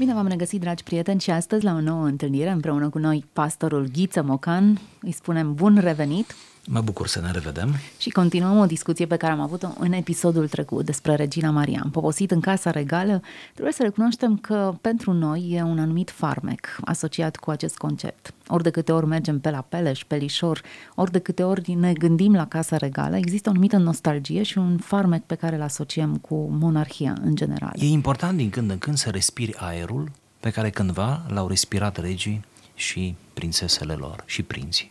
Bine v-am regăsit, dragi prieteni, și astăzi la o nouă întâlnire împreună cu noi pastorul Ghiță Mocan. Îi spunem bun revenit! Mă bucur să ne revedem! Și continuăm o discuție pe care am avut-o în episodul trecut despre Regina Maria. Am poposit în Casa Regală. Trebuie să recunoaștem că pentru noi e un anumit farmec asociat cu acest concept. Ori de câte ori mergem pe la Peleș, pe Lișor, ori de câte ori ne gândim la Casa Regală, există o anumită nostalgie și un farmec pe care îl asociem cu monarhia în general. E important din când în când să respiri aerul pe care cândva l-au respirat regii și prințesele lor și prinții.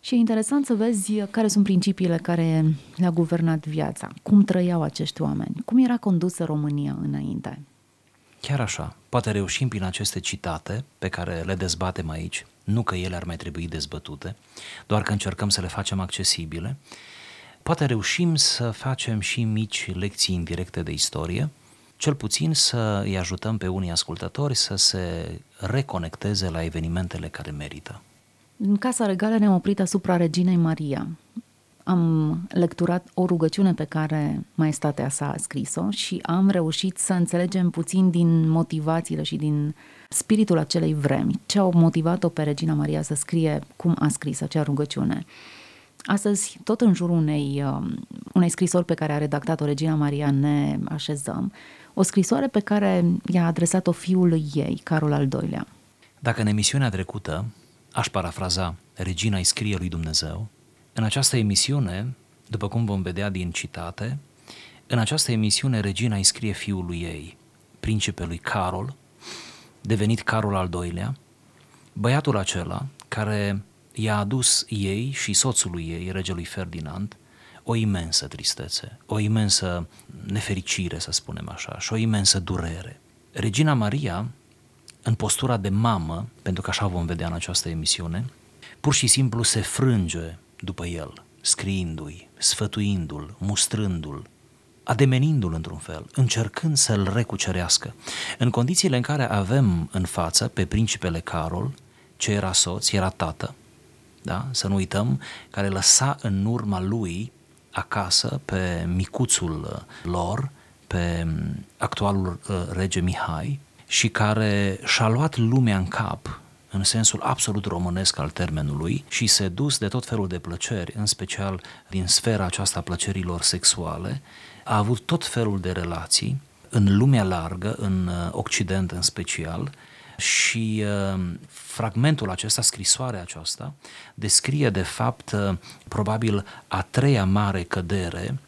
Și e interesant să vezi care sunt principiile care le-a guvernat viața, cum trăiau acești oameni, cum era condusă România înainte. Chiar așa, poate reușim prin aceste citate pe care le dezbatem aici, nu că ele ar mai trebui dezbătute, doar că încercăm să le facem accesibile, poate reușim să facem și mici lecții indirecte de istorie, cel puțin să îi ajutăm pe unii ascultători să se reconecteze la evenimentele care merită. În Casa Regală ne-am oprit asupra Reginei Maria. Am lecturat o rugăciune pe care maestatea sa a scris-o și am reușit să înțelegem puțin din motivațiile și din spiritul acelei vremi, ce au motivat-o pe Regina Maria să scrie cum a scris acea rugăciune. Astăzi, tot în jurul unei scrisori pe care a redactat-o Regina Maria ne așezăm, o scrisoare pe care i-a adresat-o fiului ei, Carol al Doilea. Dacă în emisiunea trecută aș parafraza Regina îi scrie lui Dumnezeu, în această emisiune, după cum vom vedea din citate, în această emisiune Regina îi scrie fiului ei, principelui Carol, devenit Carol al Doilea, băiatul acela care i-a adus ei și soțului ei, regelui Ferdinand, o imensă tristețe, o imensă nefericire, să spunem așa, și o imensă durere. Regina Maria, în postura de mamă, pentru că așa vom vedea în această emisiune, pur și simplu se frânge după el, scriindu-i, sfătuindu-l, mustrându-l, ademenindu-l într-un fel, încercând să-l recucerească. În condițiile în care avem în față pe principele Carol, ce era soț, era tată, da? Să nu uităm, care lăsa în urma lui acasă pe micuțul lor, pe actualul rege Mihai, și care și-a luat lumea în cap, în sensul absolut românesc al termenului, și s-a dus de tot felul de plăceri, în special din sfera aceasta plăcerilor sexuale, a avut tot felul de relații, în lumea largă, în Occident în special, și fragmentul acesta, scrisoarea aceasta, descrie de fapt probabil a treia mare cădere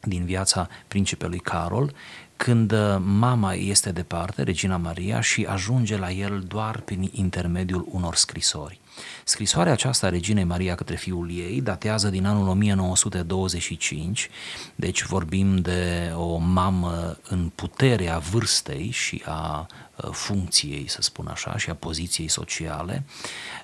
din viața principelui Carol, când mama este departe, Regina Maria, și ajunge la el doar prin intermediul unor scrisori. Scrisoarea aceasta a Reginei Maria către fiul ei datează din anul 1925, deci vorbim de o mamă în puterea vârstei și a funcției, să spun așa, și a poziției sociale,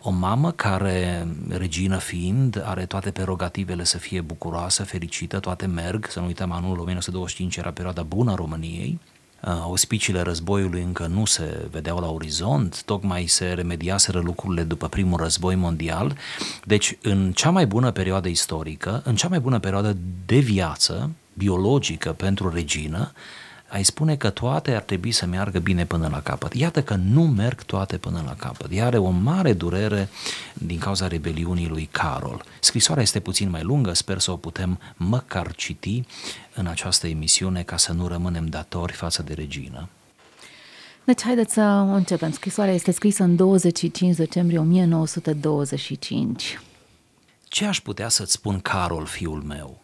o mamă care, regină fiind, are toate prerogativele să fie bucuroasă, fericită, toate merg, să nu uităm, anul 1925 era perioada bună a României, auspiciile războiului încă nu se vedeau la orizont, tocmai se remediaseră lucrurile după primul război mondial, deci în cea mai bună perioadă istorică, în cea mai bună perioadă de viață biologică pentru regină, ai spune că toate ar trebui să meargă bine până la capăt. Iată că nu merg toate până la capăt. Ea are o mare durere din cauza rebeliunii lui Carol. Scrisoarea este puțin mai lungă, sper să o putem măcar citi în această emisiune ca să nu rămânem datori față de regină. Deci haideți să începem. Scrisoarea este scrisă în 25 decembrie 1925. Ce aș putea să-ți spun, Carol, fiul meu?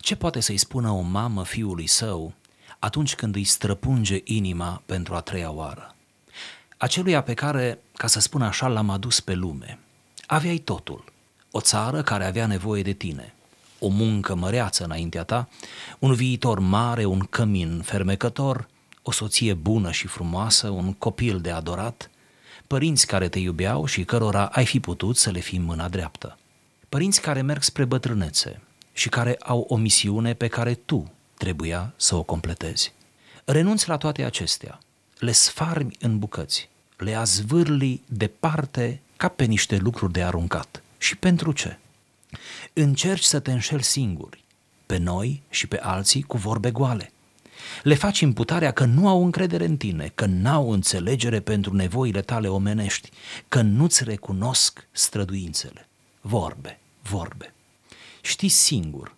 Ce poate să-i spună o mamă fiului său atunci când îi străpunge inima pentru a treia oară? Aceluia pe care, ca să spun așa, l-am adus pe lume. Aveai totul, o țară care avea nevoie de tine, o muncă măreață înaintea ta, un viitor mare, un cămin fermecător, o soție bună și frumoasă, un copil de adorat, părinți care te iubeau și cărora ai fi putut să le fii mâna dreaptă, părinți care merg spre bătrânețe și care au o misiune pe care tu trebuia să o completezi. Renunți la toate acestea, le sfarmi în bucăți, le azvârli departe ca pe niște lucruri de aruncat. Și pentru ce? Încerci să te înșeli singuri, pe noi și pe alții, cu vorbe goale. Le faci imputarea că nu au încredere în tine, că n-au înțelegere pentru nevoile tale omenești, că nu-ți recunosc străduințele. Vorbe, vorbe. Știi singur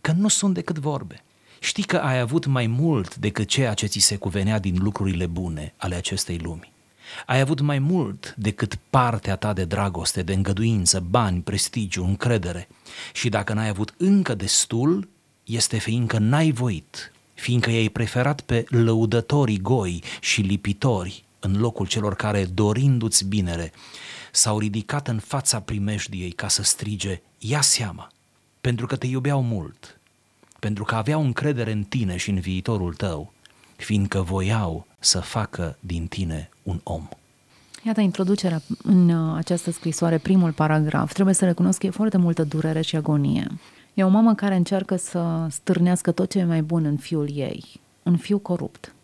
că nu sunt decât vorbe. Știi că ai avut mai mult decât ceea ce ți se cuvenea din lucrurile bune ale acestei lumi. Ai avut mai mult decât partea ta de dragoste, de îngăduință, bani, prestigiu, încredere. Și dacă n-ai avut încă destul, este fiindcă n-ai voit, fiindcă i-ai preferat pe lăudătorii goi și lipitori în locul celor care, dorindu-ți binele, s-au ridicat în fața primejdiei ca să strige, ia seama, pentru că te iubeau mult, pentru că aveau încredere în tine și în viitorul tău, fiindcă voiau să facă din tine un om. Iată introducerea în această scrisoare, primul paragraf. Trebuie să recunosc că e foarte multă durere și agonie. E o mamă care încearcă să stârnească tot ce e mai bun în fiul ei. Un fiu corupt.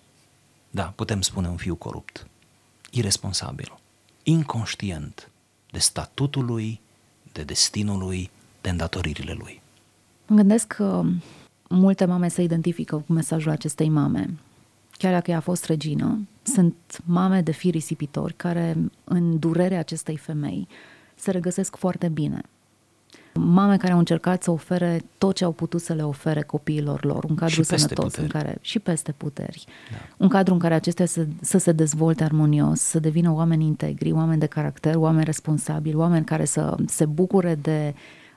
Da, putem spune un fiu corupt. Iresponsabil. Inconștient de statutul lui, de destinul lui, de îndatoririle lui. Mă gândesc că multe mame se identifică cu mesajul acestei mame. Chiar dacă ea a fost regină, sunt mame de fii risipitori care, în durerea acestei femei, se regăsesc foarte bine. Mame care au încercat să ofere tot ce au putut să le ofere copiilor lor, un cadru sănătos în care, și peste puteri, da. Un cadru în care acestea să se dezvolte armonios, să devină oameni integri, oameni de caracter, oameni responsabili, oameni care să se bucure de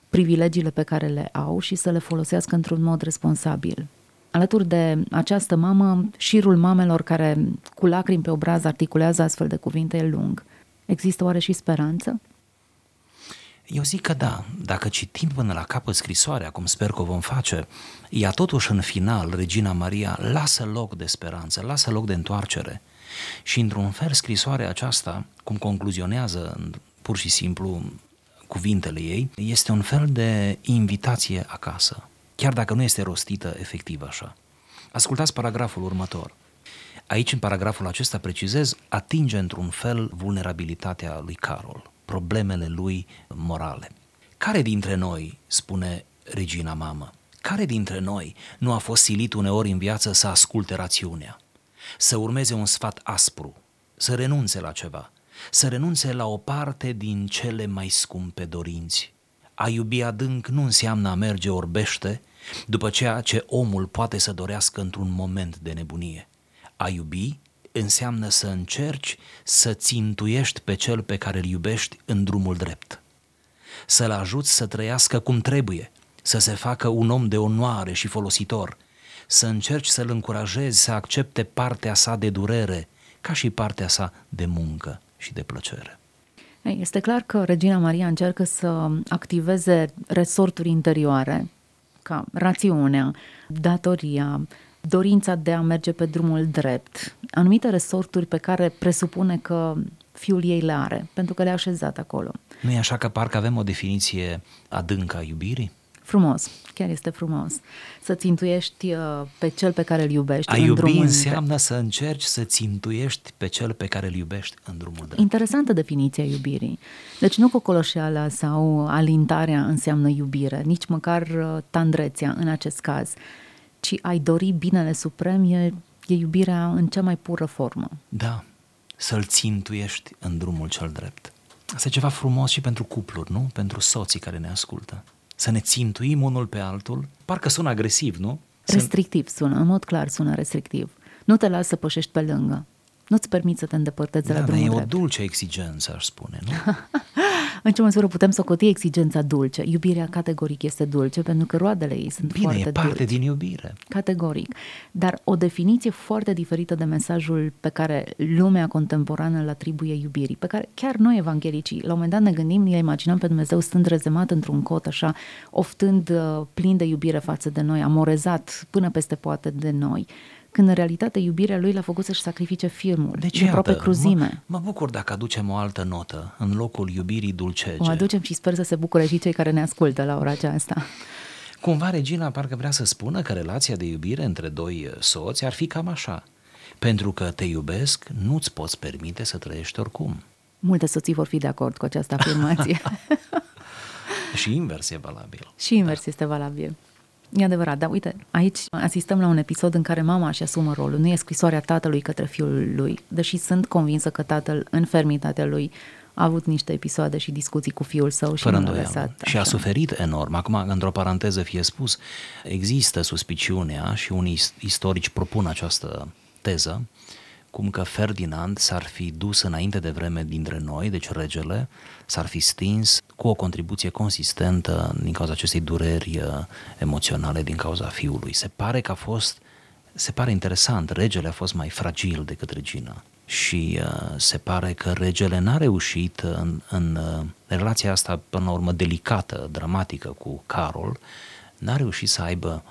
privilegiile pe care le au și să le folosească într-un mod responsabil. Alături de această mamă, șirul mamelor care cu lacrimi pe obraz articulează astfel de cuvinte e lung. Există oare și speranță? Eu zic că da, dacă citim până la capăt scrisoarea, cum sper că o vom face, ea totuși în final, Regina Maria, lasă loc de speranță, lasă loc de întoarcere. Și într-un fel scrisoarea aceasta, cum concluzionează pur și simplu cuvintele ei, este un fel de invitație acasă, chiar dacă nu este rostită efectiv așa. Ascultați paragraful următor. Aici, în paragraful acesta, precizez, atinge într-un fel vulnerabilitatea lui Carol, problemele lui morale. Care dintre noi, spune Regina mamă, care dintre noi nu a fost silit uneori în viață să asculte rațiunea, să urmeze un sfat aspru, să renunțe la ceva, să renunțe la o parte din cele mai scumpe dorinți? A iubi adânc nu înseamnă a merge orbește după ceea ce omul poate să dorească într-un moment de nebunie. A iubi înseamnă să încerci să țintuiești pe cel pe care îl iubești în drumul drept, să-l ajuți să trăiască cum trebuie, să se facă un om de onoare și folositor, să încerci să-l încurajezi să accepte partea sa de durere ca și partea sa de muncă și de plăcere. Este clar că Regina Maria încearcă să activeze resorturi interioare, ca rațiunea, datoria, dorința de a merge pe drumul drept, anumite resorturi pe care presupune că fiul ei le are, pentru că le-a așezat acolo. Nu e așa că parcă avem o definiție adâncă a iubirii? Frumos, chiar este frumos. Să țintuiești pe cel pe care îl iubești în drumul drept. A iubi înseamnă să încerci să țintuiești pe cel pe care îl iubești în drumul drept. Interesantă definiția iubirii. Deci nu cocoloșeala sau alintarea înseamnă iubire, nici măcar tandrețea în acest caz, ci ai dori binele suprem e iubirea în cea mai pură formă. Da, să-l țintuiești în drumul cel drept. Asta e ceva frumos și pentru cupluri, nu? Pentru soții care ne ascultă. Să ne țintuim unul pe altul, parcă sună agresiv, nu? Restrictiv sună, în mod clar sună restrictiv. Nu te lasă să pășești pe lângă. Nu-ți permiți să te îndepărtezi la drumul drept. E o dulce exigență, aș spune, nu? În ce măsură putem socoti exigența dulce? Iubirea categoric este dulce, pentru că roadele ei sunt foarte dulce. Bine, e parte din iubire. Categoric. Dar o definiție foarte diferită de mesajul pe care lumea contemporană îl atribuie iubirii, pe care chiar noi evanghelicii, la un moment dat ne gândim, ne imaginăm pe Dumnezeu stând rezemat într-un cot, așa, oftând plin de iubire față de noi, amorezat până peste poate de noi, când în realitate iubirea lui l-a făcut să-și sacrifice firmul, deci, de aproape cruzime. Mă bucur dacă aducem o altă notă în locul iubirii dulcege. O aducem și sper să se bucure și cei care ne ascultă la ora aceasta. Cumva Regina parcă vrea să spună că relația de iubire între doi soți ar fi cam așa. Pentru că te iubesc, nu-ți poți permite să trăiești oricum. Multe soții vor fi de acord cu această afirmație. Și invers e valabil. Și invers este valabil. E adevărat, dar uite, aici asistăm la un episod în care mama își asumă rolul, nu e scrisoarea tatălui către fiul lui, deși sunt convinsă că tatăl, în fermitatea lui, a avut niște episoade și discuții cu fiul său și nu l-a lăsat. Și a suferit enorm. Acum, într-o paranteză fie spus, există suspiciunea și unii istorici propun această teză, cum că Ferdinand s-ar fi dus înainte de vreme dintre noi, deci regele, s-ar fi stins cu o contribuție consistentă din cauza acestei dureri emoționale din cauza fiului. Se pare interesant, regele a fost mai fragil decât regina și se pare că regele n-a reușit în relația asta, până la urmă, delicată, dramatică cu Carol, n-a reușit să aibă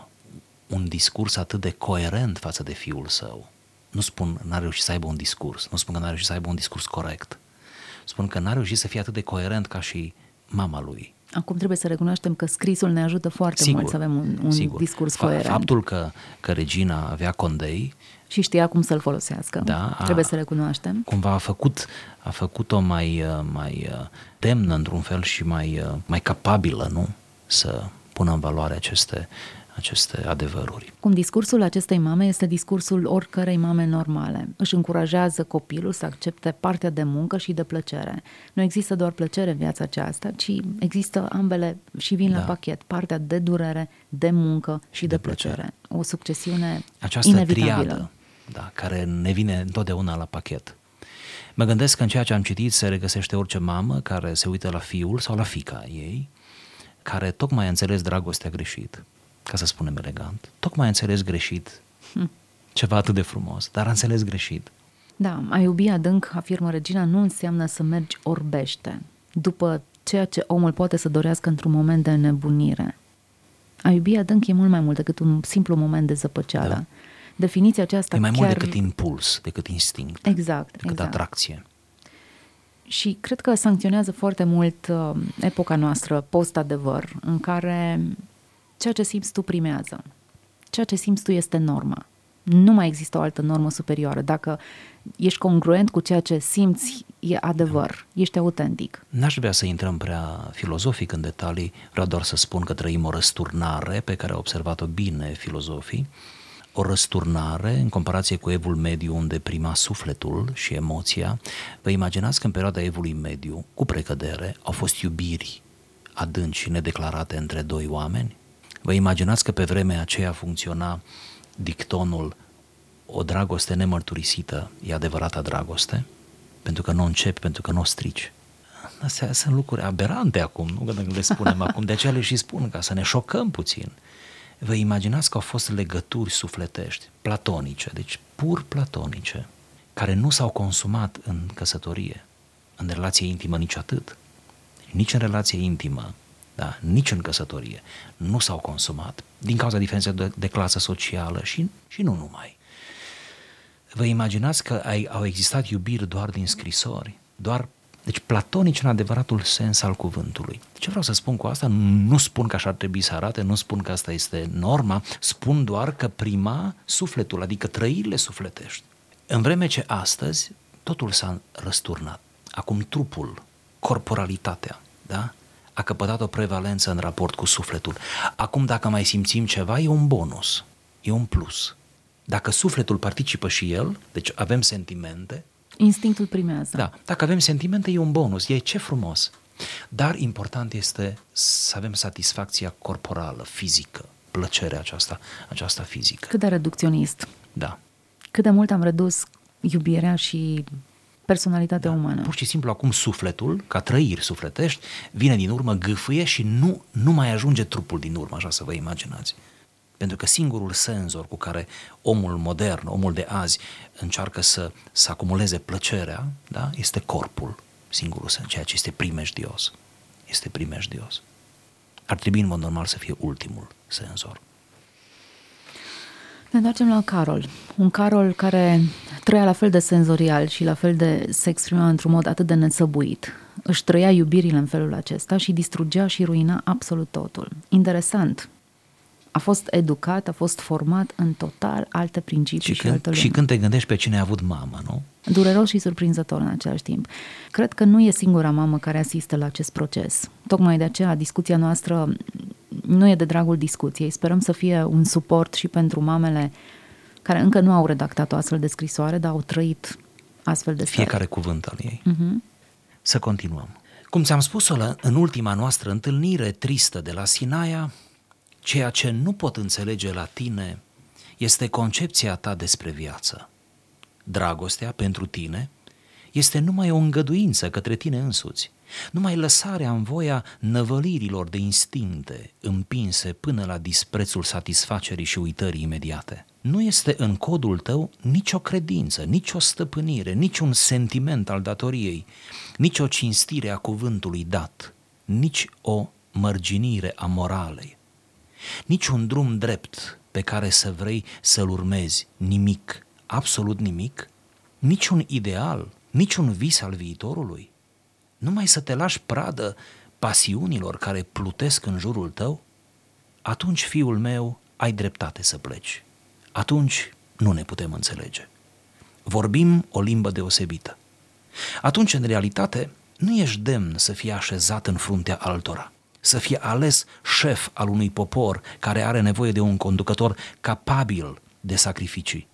un discurs atât de coerent față de fiul său. Nu spun n-a reușit să aibă un discurs, nu spun că n-a reușit să aibă un discurs corect. Spun că n-a reușit să fie atât de coerent ca și mama lui. Acum trebuie să recunoaștem că scrisul ne ajută foarte mult să avem un discurs coerent. Faptul că regina avea condei și știa cum să-l folosească, trebuie să recunoaștem. Cumva a făcut-o mai demnă într-un fel și mai capabilă, nu? Să pună în valoare aceste adevăruri. Cum discursul acestei mame este discursul oricărei mame normale. Își încurajează copilul să accepte partea de muncă și de plăcere. Nu există doar plăcere în viața aceasta, ci există ambele și vin la pachet. Partea de durere, de muncă și de plăcere. O succesiune această inevitabilă. Această triadă, care ne vine întotdeauna la pachet. Mă gândesc că în ceea ce am citit se regăsește orice mamă care se uită la fiul sau la fiica ei, care tocmai a înțeles dragostea greșit, ca să spunem elegant, tocmai a înțeles greșit, ceva atât de frumos, dar a înțeles greșit. Da, a iubi adânc, afirmă regina, nu înseamnă să mergi orbește, după ceea ce omul poate să dorească într-un moment de nebunire. A iubi adânc e mult mai mult decât un simplu moment de zăpăceală. Da. Definiția aceasta e mai mult decât impuls, decât instinct, decât atracție. Și cred că sancționează foarte mult epoca noastră post-adevăr, în care ceea ce simți tu primează. Ceea ce simți tu este norma. Nu mai există o altă normă superioară. Dacă ești congruent cu ceea ce simți, e adevăr, ești autentic. N-aș vrea să intrăm prea filozofic în detalii, vreau doar să spun că trăim o răsturnare pe care au observat-o bine filozofii, o răsturnare în comparație cu evul mediu unde prima sufletul și emoția. Vă imaginați că în perioada evului mediu, cu precădere, au fost iubiri adânci și nedeclarate între doi oameni? Vă imaginați că pe vremea aceea funcționa dictonul o dragoste nemărturisită e adevărata dragoste? Pentru că nu începi, pentru că nu o strici. Astea sunt lucruri aberante acum, nu că le spunem acum, de aceea le și spun, ca să ne șocăm puțin. Vă imaginați că au fost legături sufletești, platonice, deci pur platonice, care nu s-au consumat în căsătorie, în relație intimă nici atât, nici în relație intimă, nici în căsătorie, nu s-au consumat din cauza diferenței de clasă socială și nu numai. Vă imaginați că au existat iubiri doar din scrisori, deci platonici în adevăratul sens al cuvântului. Ce vreau să spun cu asta? Nu spun că așa ar trebui să arate, nu spun că asta este norma, spun doar că prima sufletul, adică trăirile sufletești. În vreme ce astăzi totul s-a răsturnat, acum trupul, corporalitatea, a căpătat o prevalență în raport cu sufletul. Acum, dacă mai simțim ceva, e un bonus, e un plus. Dacă sufletul participă și el, deci avem sentimente... Instinctul primează. Da, dacă avem sentimente, e un bonus, e ce frumos. Dar important este să avem satisfacția corporală, fizică, plăcerea aceasta fizică. Cât de reducționist. Da. Cât de mult am redus iubirea și... personalitatea umană. Pur și simplu acum sufletul, ca trăiri sufletești, vine din urmă, gâfâie și nu mai ajunge trupul din urmă, așa să vă imaginați. Pentru că singurul senzor cu care omul modern, omul de azi, încearcă să acumuleze plăcerea, este corpul, singurul senzor, ceea ce este primejdios. Este primejdios. Ar trebui în mod normal să fie ultimul senzor. Ne întoarcem la Carol. Un Carol care trăia la fel de senzorial și la fel de se exprima într-un mod atât de nesăbuit. Își trăia iubirile în felul acesta și distrugea și ruina absolut totul. Interesant. A fost educat, a fost format în total alte principii și alte lume. Și când te gândești pe cine a avut mama, nu? Dureros și surprinzător în același timp. Cred că nu e singura mamă care asistă la acest proces. Tocmai de aceea discuția noastră nu e de dragul discuției. Sperăm să fie un suport și pentru mamele care încă nu au redactat o astfel de scrisoare, dar au trăit astfel de stare. Fiecare cuvânt al ei. Uh-huh. Să continuăm. Cum ți-am spus-o în ultima noastră întâlnire tristă de la Sinaia, ceea ce nu pot înțelege la tine este concepția ta despre viață. Dragostea pentru tine este numai o îngăduință către tine însuți, numai lăsarea în voia năvălirilor de instincte împinse până la disprețul satisfacerii și uitării imediate. Nu este în codul tău nicio credință, nicio stăpânire, niciun sentiment al datoriei, nici o cinstire a cuvântului dat, nici o mărginire a moralei, nici un drum drept pe care să vrei să-l urmezi, nimic, absolut nimic, nici un ideal, nici un vis al viitorului. Numai să te lași pradă pasiunilor care plutesc în jurul tău? Atunci, fiul meu, ai dreptate să pleci. Atunci nu ne putem înțelege. Vorbim o limbă deosebită. Atunci, în realitate, nu ești demn să fii așezat în fruntea altora, să fii ales șef al unui popor care are nevoie de un conducător capabil de sacrificii,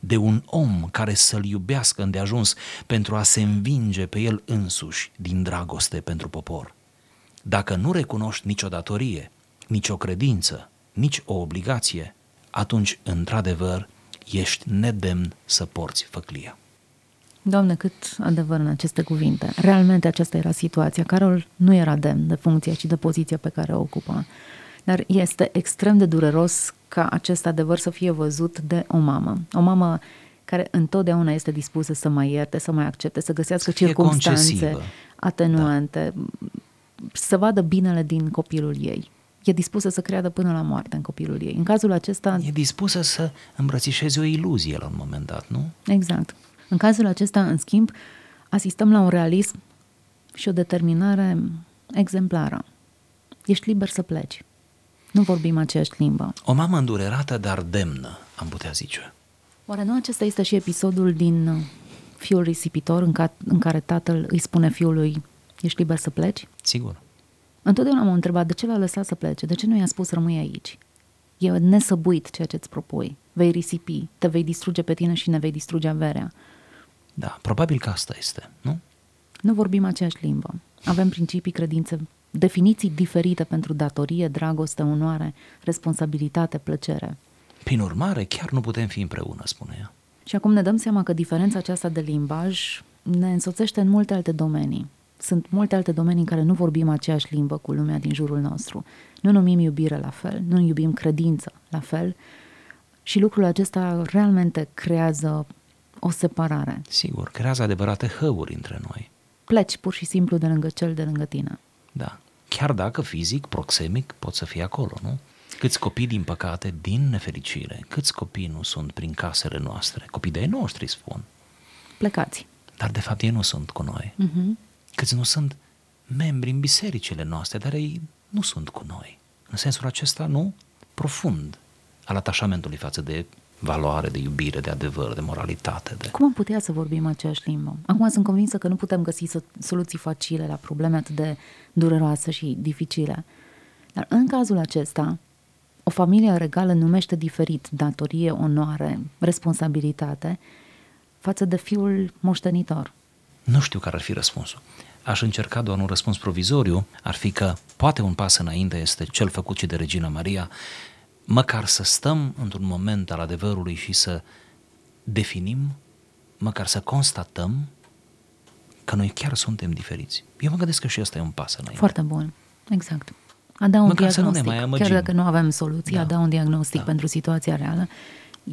de un om care să-l iubească îndeajuns pentru a se învinge pe el însuși din dragoste pentru popor. Dacă nu recunoști nicio datorie, nicio credință, nici o obligație, atunci, într-adevăr, ești nedemn să porți făclia. Doamne, cât adevăr în aceste cuvinte! Realmente aceasta era situația. Carol nu era demn de funcția, ci de poziția pe care o ocupa. Dar este extrem de dureros ca acest adevăr să fie văzut de o mamă. O mamă care întotdeauna este dispusă să mai ierte, să mai accepte, să găsească circumstanțe atenuante, să vadă binele din copilul ei. E dispusă să creadă până la moarte în copilul ei. În cazul acesta... E dispusă să îmbrățișeze o iluzie la un moment dat, nu? Exact. În cazul acesta, în schimb, asistăm la un realism și o determinare exemplară. Ești liber să pleci. Nu vorbim aceeași limbă. O mamă îndurerată, dar demnă, am putea zice. Oare nu acesta este și episodul din Fiul risipitor, în care tatăl îi spune fiului: ești liber să pleci? Sigur. Întotdeauna m-am întrebat de ce l-a lăsat să plece, de ce nu i-a spus rămâi aici. E nesăbuit ceea ce îți propui. Vei risipi, te vei distruge pe tine și ne vei distruge averea. Da, probabil că asta este, nu? Nu vorbim aceeași limbă. Avem principii, credințe, definiții diferite pentru datorie, dragoste, onoare, responsabilitate, plăcere. Prin urmare, chiar nu putem fi împreună, spune ea. Și acum ne dăm seama că diferența aceasta de limbaj ne însoțește în multe alte domenii. Sunt multe alte domenii în care nu vorbim aceeași limbă cu lumea din jurul nostru. Nu numim iubire la fel, nu iubim credință la fel și lucrul acesta realmente creează o separare. Sigur, creează adevărate hăuri între noi. Pleci pur și simplu de lângă cel de lângă tine. Da, chiar dacă fizic, proxemic, poți să fii acolo, nu? Câți copii, din păcate, din nefericire, câți copii nu sunt prin casele noastre? Copii de-ai noștri, spun. Plecați. Dar, de fapt, ei nu sunt cu noi. Uh-huh. Câți nu sunt membri în bisericile noastre, dar ei nu sunt cu noi. În sensul acesta, nu? Profund al atașamentului față de valoare, de iubire, de adevăr, de moralitate. Cum am putea să vorbim aceeași limbă? Acum sunt convinsă că nu putem găsi soluții facile la probleme atât de dureroase și dificile. Dar în cazul acesta, o familie regală numește diferit datorie, onoare, responsabilitate față de fiul moștenitor. Nu știu care ar fi răspunsul. Aș încerca doar un răspuns provizoriu, ar fi că poate un pas înainte este cel făcut și de Regina Maria, măcar să stăm într-un moment al adevărului și să definim, măcar să constatăm că noi chiar suntem diferiți. Eu mă gândesc că și ăsta e un pas înainte. Foarte bun, exact. A da un măcar diagnostic, chiar dacă nu avem soluții, da. A da un diagnostic pentru situația reală,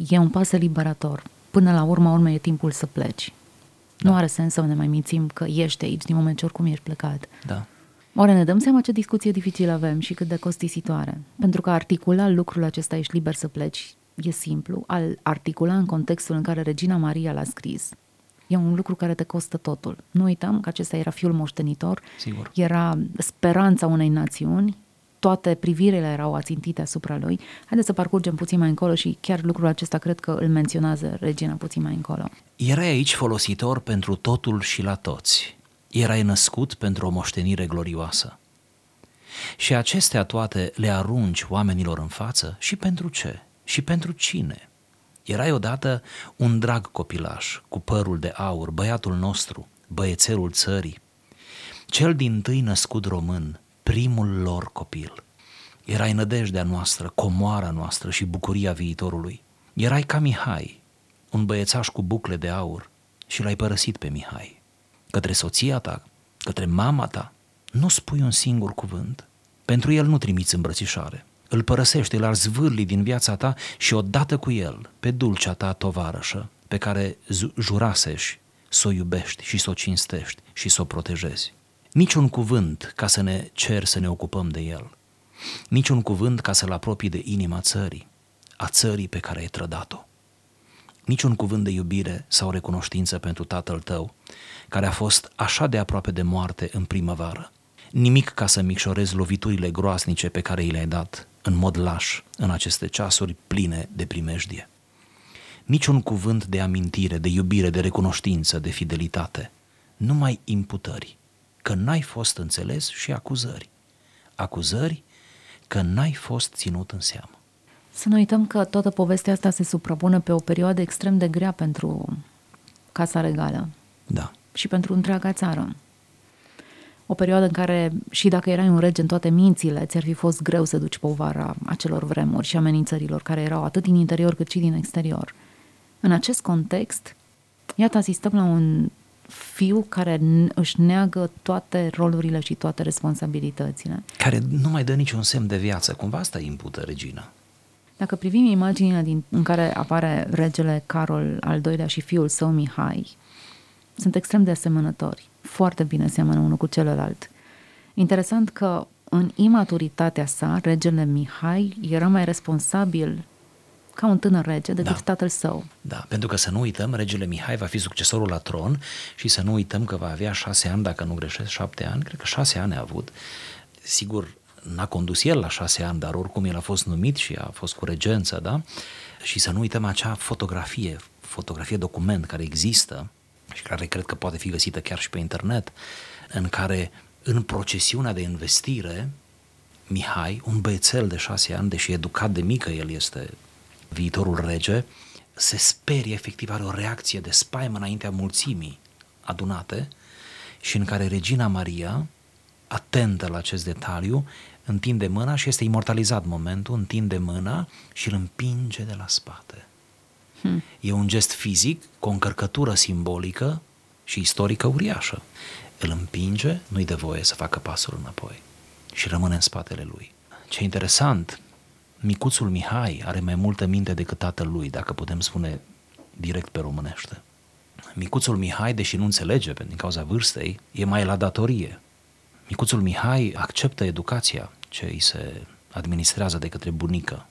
e un pas eliberator. Până la urmă e timpul să pleci. Da. Nu are sens să ne mai mințim că ești aici din moment ce oricum ești plecat. Da. Oare ne dăm seama ce discuție dificilă avem și cât de costisitoare? Pentru că articula lucrul acesta, ești liber să pleci, e simplu. Al articula în contextul în care Regina Maria l-a scris, e un lucru care te costă totul. Nu uităm că acesta era fiul moștenitor, sigur. Era speranța unei națiuni, toate privirile erau ațintite asupra lui. Haideți să parcurgem puțin mai încolo și chiar lucrul acesta cred că îl menționează Regina puțin mai încolo. Erai aici folositor pentru totul și la toți. Erai născut pentru o moștenire glorioasă. Și acestea toate le arunci oamenilor în față și pentru ce? Și pentru cine? Erai odată un drag copilaș, cu părul de aur, băiatul nostru, băiețelul țării, cel dintâi născut român, primul lor copil. Erai nădejdea noastră, comoara noastră și bucuria viitorului. Erai ca Mihai, un băiețaș cu bucle de aur, și l-ai părăsit pe Mihai. Către soția ta, către mama ta, nu spui un singur cuvânt. Pentru el nu trimiți îmbrățișare. Îl părăsești, îl arzi vârli din viața ta și odată cu el, pe dulcea ta tovarășă, pe care jurasești să o iubești și să o cinstești și să o protejezi. Niciun cuvânt ca să ne ceri să ne ocupăm de el. Niciun cuvânt ca să-l apropii de inima țării, a țării pe care ai trădat-o. Niciun cuvânt de iubire sau recunoștință pentru tatăl tău, care a fost așa de aproape de moarte în primăvară. Nimic ca să micșorezi loviturile groaznice pe care i le-ai dat în mod laș în aceste ceasuri pline de primejdie. Niciun cuvânt de amintire, de iubire, de recunoștință, de fidelitate. Numai imputări, că n-ai fost înțeles și acuzări. Acuzări că n-ai fost ținut în seamă. Să nu uităm că toată povestea asta se suprapune pe o perioadă extrem de grea pentru Casa Regală. Da. Și pentru întreaga țară. O perioadă în care, și dacă erai un rege în toate mințile, ți-ar fi fost greu să duci povara acelor vremuri și amenințărilor care erau atât din interior cât și din exterior. În acest context, iată, asistăm la un fiu care își neagă toate rolurile și toate responsabilitățile. Care nu mai dă niciun semn de viață. Cumva asta impută regina. Dacă privim imaginea în care apare regele Carol al Doilea și fiul său Mihai, sunt extrem de asemănători. Foarte bine seamănă unul cu celălalt. Interesant că în imaturitatea sa, regele Mihai era mai responsabil ca un tânăr rege decât tatăl său. Da, pentru că să nu uităm, regele Mihai va fi succesorul la tron și să nu uităm că va avea 6 ani, dacă nu greșesc, 7 ani, cred că 6 ani a avut. Sigur, n-a condus el la 6 ani, dar oricum el a fost numit și a fost cu regență, da? Și să nu uităm acea fotografie document care există și care cred că poate fi găsită chiar și pe internet, în care în procesiunea de investire Mihai, un băiețel de 6 ani, deși educat de mică el este viitorul rege, se sperie efectiv, are o reacție de spaimă înaintea mulțimii adunate și în care Regina Maria, atentă la acest detaliu, întinde mâna și este imortalizat momentul, întinde mâna și îl împinge de la spate. E un gest fizic cu o încărcătură simbolică și istorică uriașă. Îl împinge, nu-i dă voie să facă pasul înapoi și rămâne în spatele lui. Ce interesant, micuțul Mihai are mai multă minte decât tatăl lui, dacă putem spune direct pe românește. Micuțul Mihai, deși nu înțelege din cauza vârstei, e mai la datorie. Micuțul Mihai acceptă educația ce îi se administrează de către bunică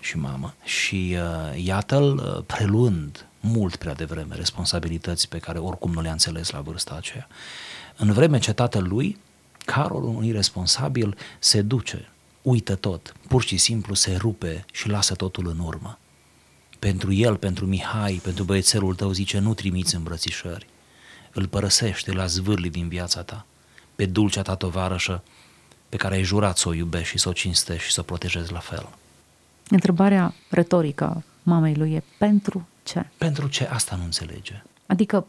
și mamă și iată-l preluând mult prea devreme responsabilități pe care oricum nu le-a înțeles la vârsta aceea. În vreme ce tatălui, Carol, un irresponsabil, se duce, uită tot, pur și simplu se rupe și lasă totul în urmă. Pentru el, pentru Mihai, pentru băiețelul tău, zice, nu trimiți îmbrățișări, îl părăsește, îl azvârli din viața ta, pe dulcea ta tovarășă pe care ai jurat să o iubești și să o cinstești și să o protejezi la fel. Întrebarea retorică mamei lui e pentru ce? Pentru ce? Asta nu înțelege. Adică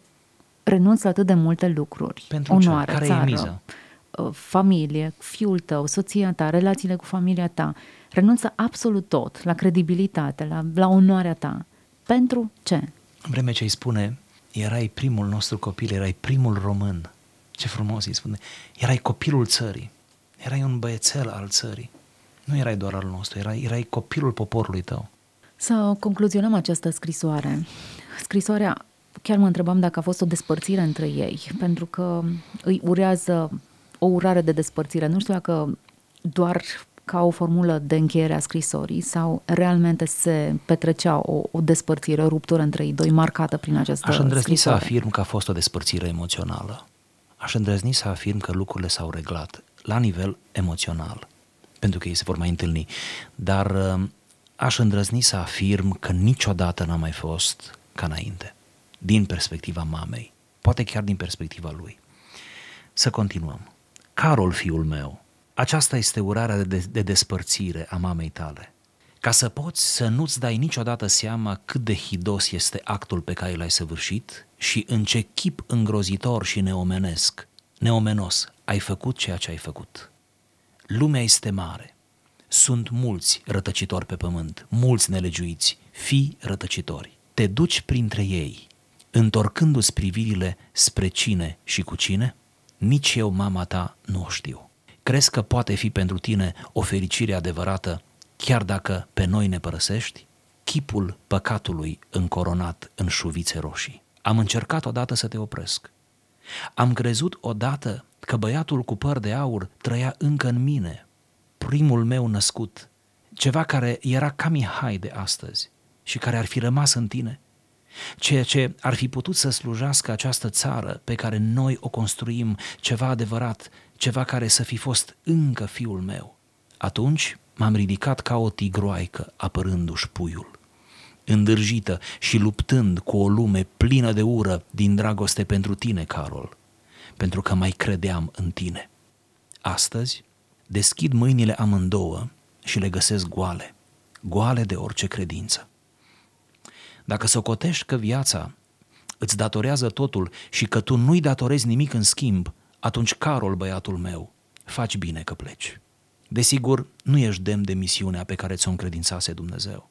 renunți la atât de multe lucruri. Pentru onoare, ce? Care țară, e miza? Familie, fiul tău, soția ta, relațiile cu familia ta. Renunță absolut tot, la credibilitate, la onoarea ta. Pentru ce? În vreme ce îi spune, erai primul nostru copil, erai primul român. Ce frumos îi spune, erai copilul țării, erai un băiețel al țării, nu erai doar al nostru, erai copilul poporului tău. Să concluzionăm această scrisoare. Scrisoarea, chiar mă întrebam dacă a fost o despărțire între ei, pentru că îi urează o urare de despărțire. Nu știu dacă doar ca o formulă de încheiere a scrisorii sau realmente se petrecea o despărțire, o ruptură între ei doi marcată prin această scrisoare. Aș îndrăzni să afirm că a fost o despărțire emoțională. Aș îndrăzni să afirm că lucrurile s-au reglat la nivel emoțional, pentru că ei se vor mai întâlni, dar aș îndrăzni să afirm că niciodată n-a mai fost ca înainte, din perspectiva mamei, poate chiar din perspectiva lui. Să continuăm. Carol, fiul meu, Aceasta este urarea de despărțire a mamei tale. Ca să poți să nu-ți dai niciodată seama cât de hidos este actul pe care l-ai săvârșit și în ce chip îngrozitor și neomenos ai făcut ceea ce ai făcut. Lumea este mare. Sunt mulți rătăcitori pe pământ, mulți nelegiuiți, fii rătăcitori. Te duci printre ei, întorcându-ți privirile spre cine și cu cine? Nici eu, mama ta, nu o știu. Crezi că poate fi pentru tine o fericire adevărată, chiar dacă pe noi ne părăsești? Chipul păcatului încoronat în șuvițe roșii. Am încercat odată să te opresc. Am crezut odată că băiatul cu păr de aur trăia încă în mine, primul meu născut, ceva care era ca Mihai de astăzi și care ar fi rămas în tine, ceea ce ar fi putut să slujească această țară pe care noi o construim, ceva adevărat, ceva care să fi fost încă fiul meu. Atunci m-am ridicat ca o tigroaică apărându-și puiul, îndârjită și luptând cu o lume plină de ură din dragoste pentru tine, Carol, pentru că mai credeam în tine. Astăzi deschid mâinile amândouă și le găsesc goale, goale de orice credință. Dacă socotești că viața îți datorează totul și că tu nu-i datorezi nimic în schimb, atunci, Carol, băiatul meu, faci bine că pleci. Desigur, nu ești demn de misiunea pe care ți-o încredințase Dumnezeu.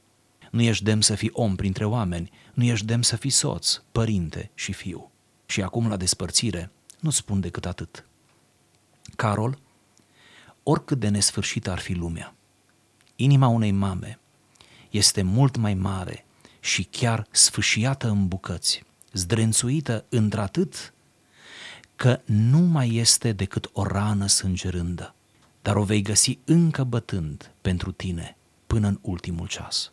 Nu ești demn să fii om printre oameni, nu ești demn să fii soț, părinte și fiu. Și acum, la despărțire, nu-ți spun decât atât. Carol, oricât de nesfârșită ar fi lumea, inima unei mame este mult mai mare și chiar sfâșiată în bucăți, zdrențuită într-atât că nu mai este decât o rană sângerândă, dar o vei găsi încă bătând pentru tine până în ultimul ceas.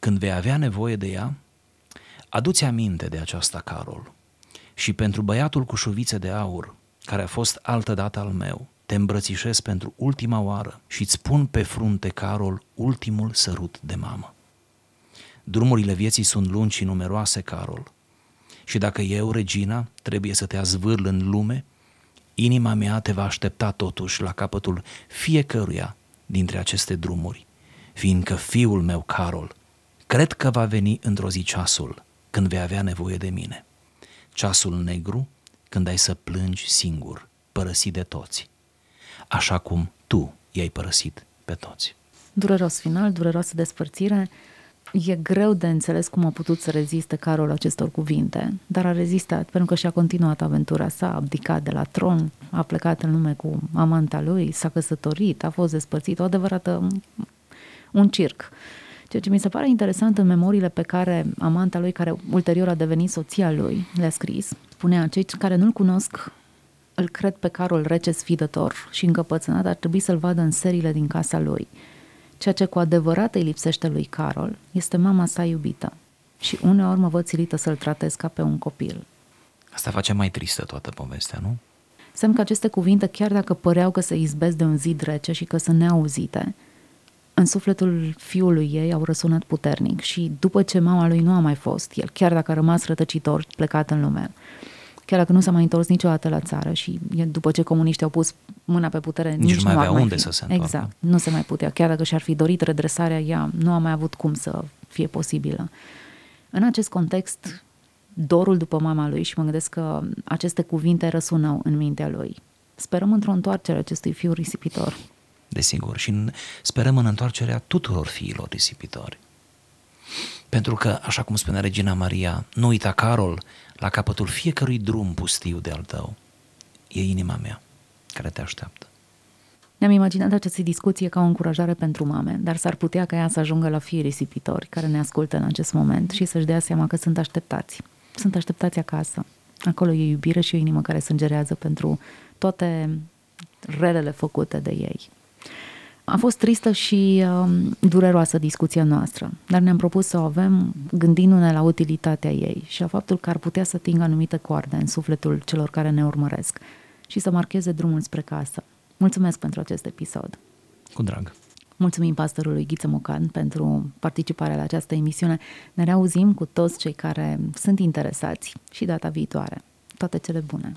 Când vei avea nevoie de ea, adu-ți aminte de aceasta, Carol, și pentru băiatul cu șuvițe de aur, care a fost altădată al meu, te îmbrățișez pentru ultima oară și îți pun pe frunte, Carol, ultimul sărut de mamă. Drumurile vieții sunt lungi și numeroase, Carol, și dacă eu, Regina, trebuie să te azvârl în lume, inima mea te va aștepta totuși la capătul fiecăruia dintre aceste drumuri, fiindcă fiul meu, Carol, cred că va veni într-o zi ceasul când vei avea nevoie de mine. Ceasul negru când ai să plângi singur, părăsit de toți, așa cum tu i-ai părăsit pe toți. Dureros final, dureroasă despărțire. E greu de înțeles cum a putut să reziste Carol acestor cuvinte, dar a rezistat pentru că și-a continuat aventura sa, a abdicat de la tron, a plecat în lume cu amanta lui, s-a căsătorit, a fost despărțit, o adevărată un circ. Ceea ce mi se pare interesant în memoriile pe care amanta lui, care ulterior a devenit soția lui, le-a scris, spunea: cei care nu-l cunosc îl cred pe Carol rece, sfidător și încăpățânat, ar trebui să-l vadă în seriile din casa lui. Ceea ce cu adevărat îi lipsește lui Carol este mama sa iubită și uneori mă văd silită să-l tratez ca pe un copil. Asta face mai tristă toată povestea, nu? Semn că aceste cuvinte, chiar dacă păreau că se izbesc de un zid rece și că sunt neauzite, în sufletul fiului ei au răsunat puternic și după ce mama lui nu a mai fost, el, chiar dacă a rămas rătăcitor, plecat în lume, chiar dacă nu s-a mai întors niciodată la țară și după ce comuniștii au pus mâna pe putere, nici nu mai avea unde să se întoarcă. Exact, nu se mai putea. Chiar dacă și-ar fi dorit redresarea, ea nu a mai avut cum să fie posibilă. În acest context, dorul după mama lui, și mă gândesc că aceste cuvinte răsunau în mintea lui. Sperăm într-o întoarcere acestui fiu risipitor. Desigur, și sperăm în întoarcerea tuturor fiilor risipitori. Pentru că, așa cum spunea Regina Maria, nu uita, Carol, la capătul fiecărui drum pustiu de al tău e inima mea care te așteaptă. Ne-am imaginat această discuție ca o încurajare pentru mame, dar s-ar putea ca ea să ajungă la fiii risipitori care ne ascultă în acest moment și să-și dea seama că sunt așteptați. Sunt așteptați acasă. Acolo e iubire și o inimă care sângerează pentru toate relele făcute de ei. A fost tristă și dureroasă discuția noastră, dar ne-am propus să o avem gândindu-ne la utilitatea ei și la faptul că ar putea să atingă anumite coarde în sufletul celor care ne urmăresc și să marcheze drumul spre casă. Mulțumesc pentru acest episod. Cu drag. Mulțumim pastorului Ghiță Mocan pentru participarea la această emisiune. Ne reauzim cu toți cei care sunt interesați și data viitoare. Toate cele bune!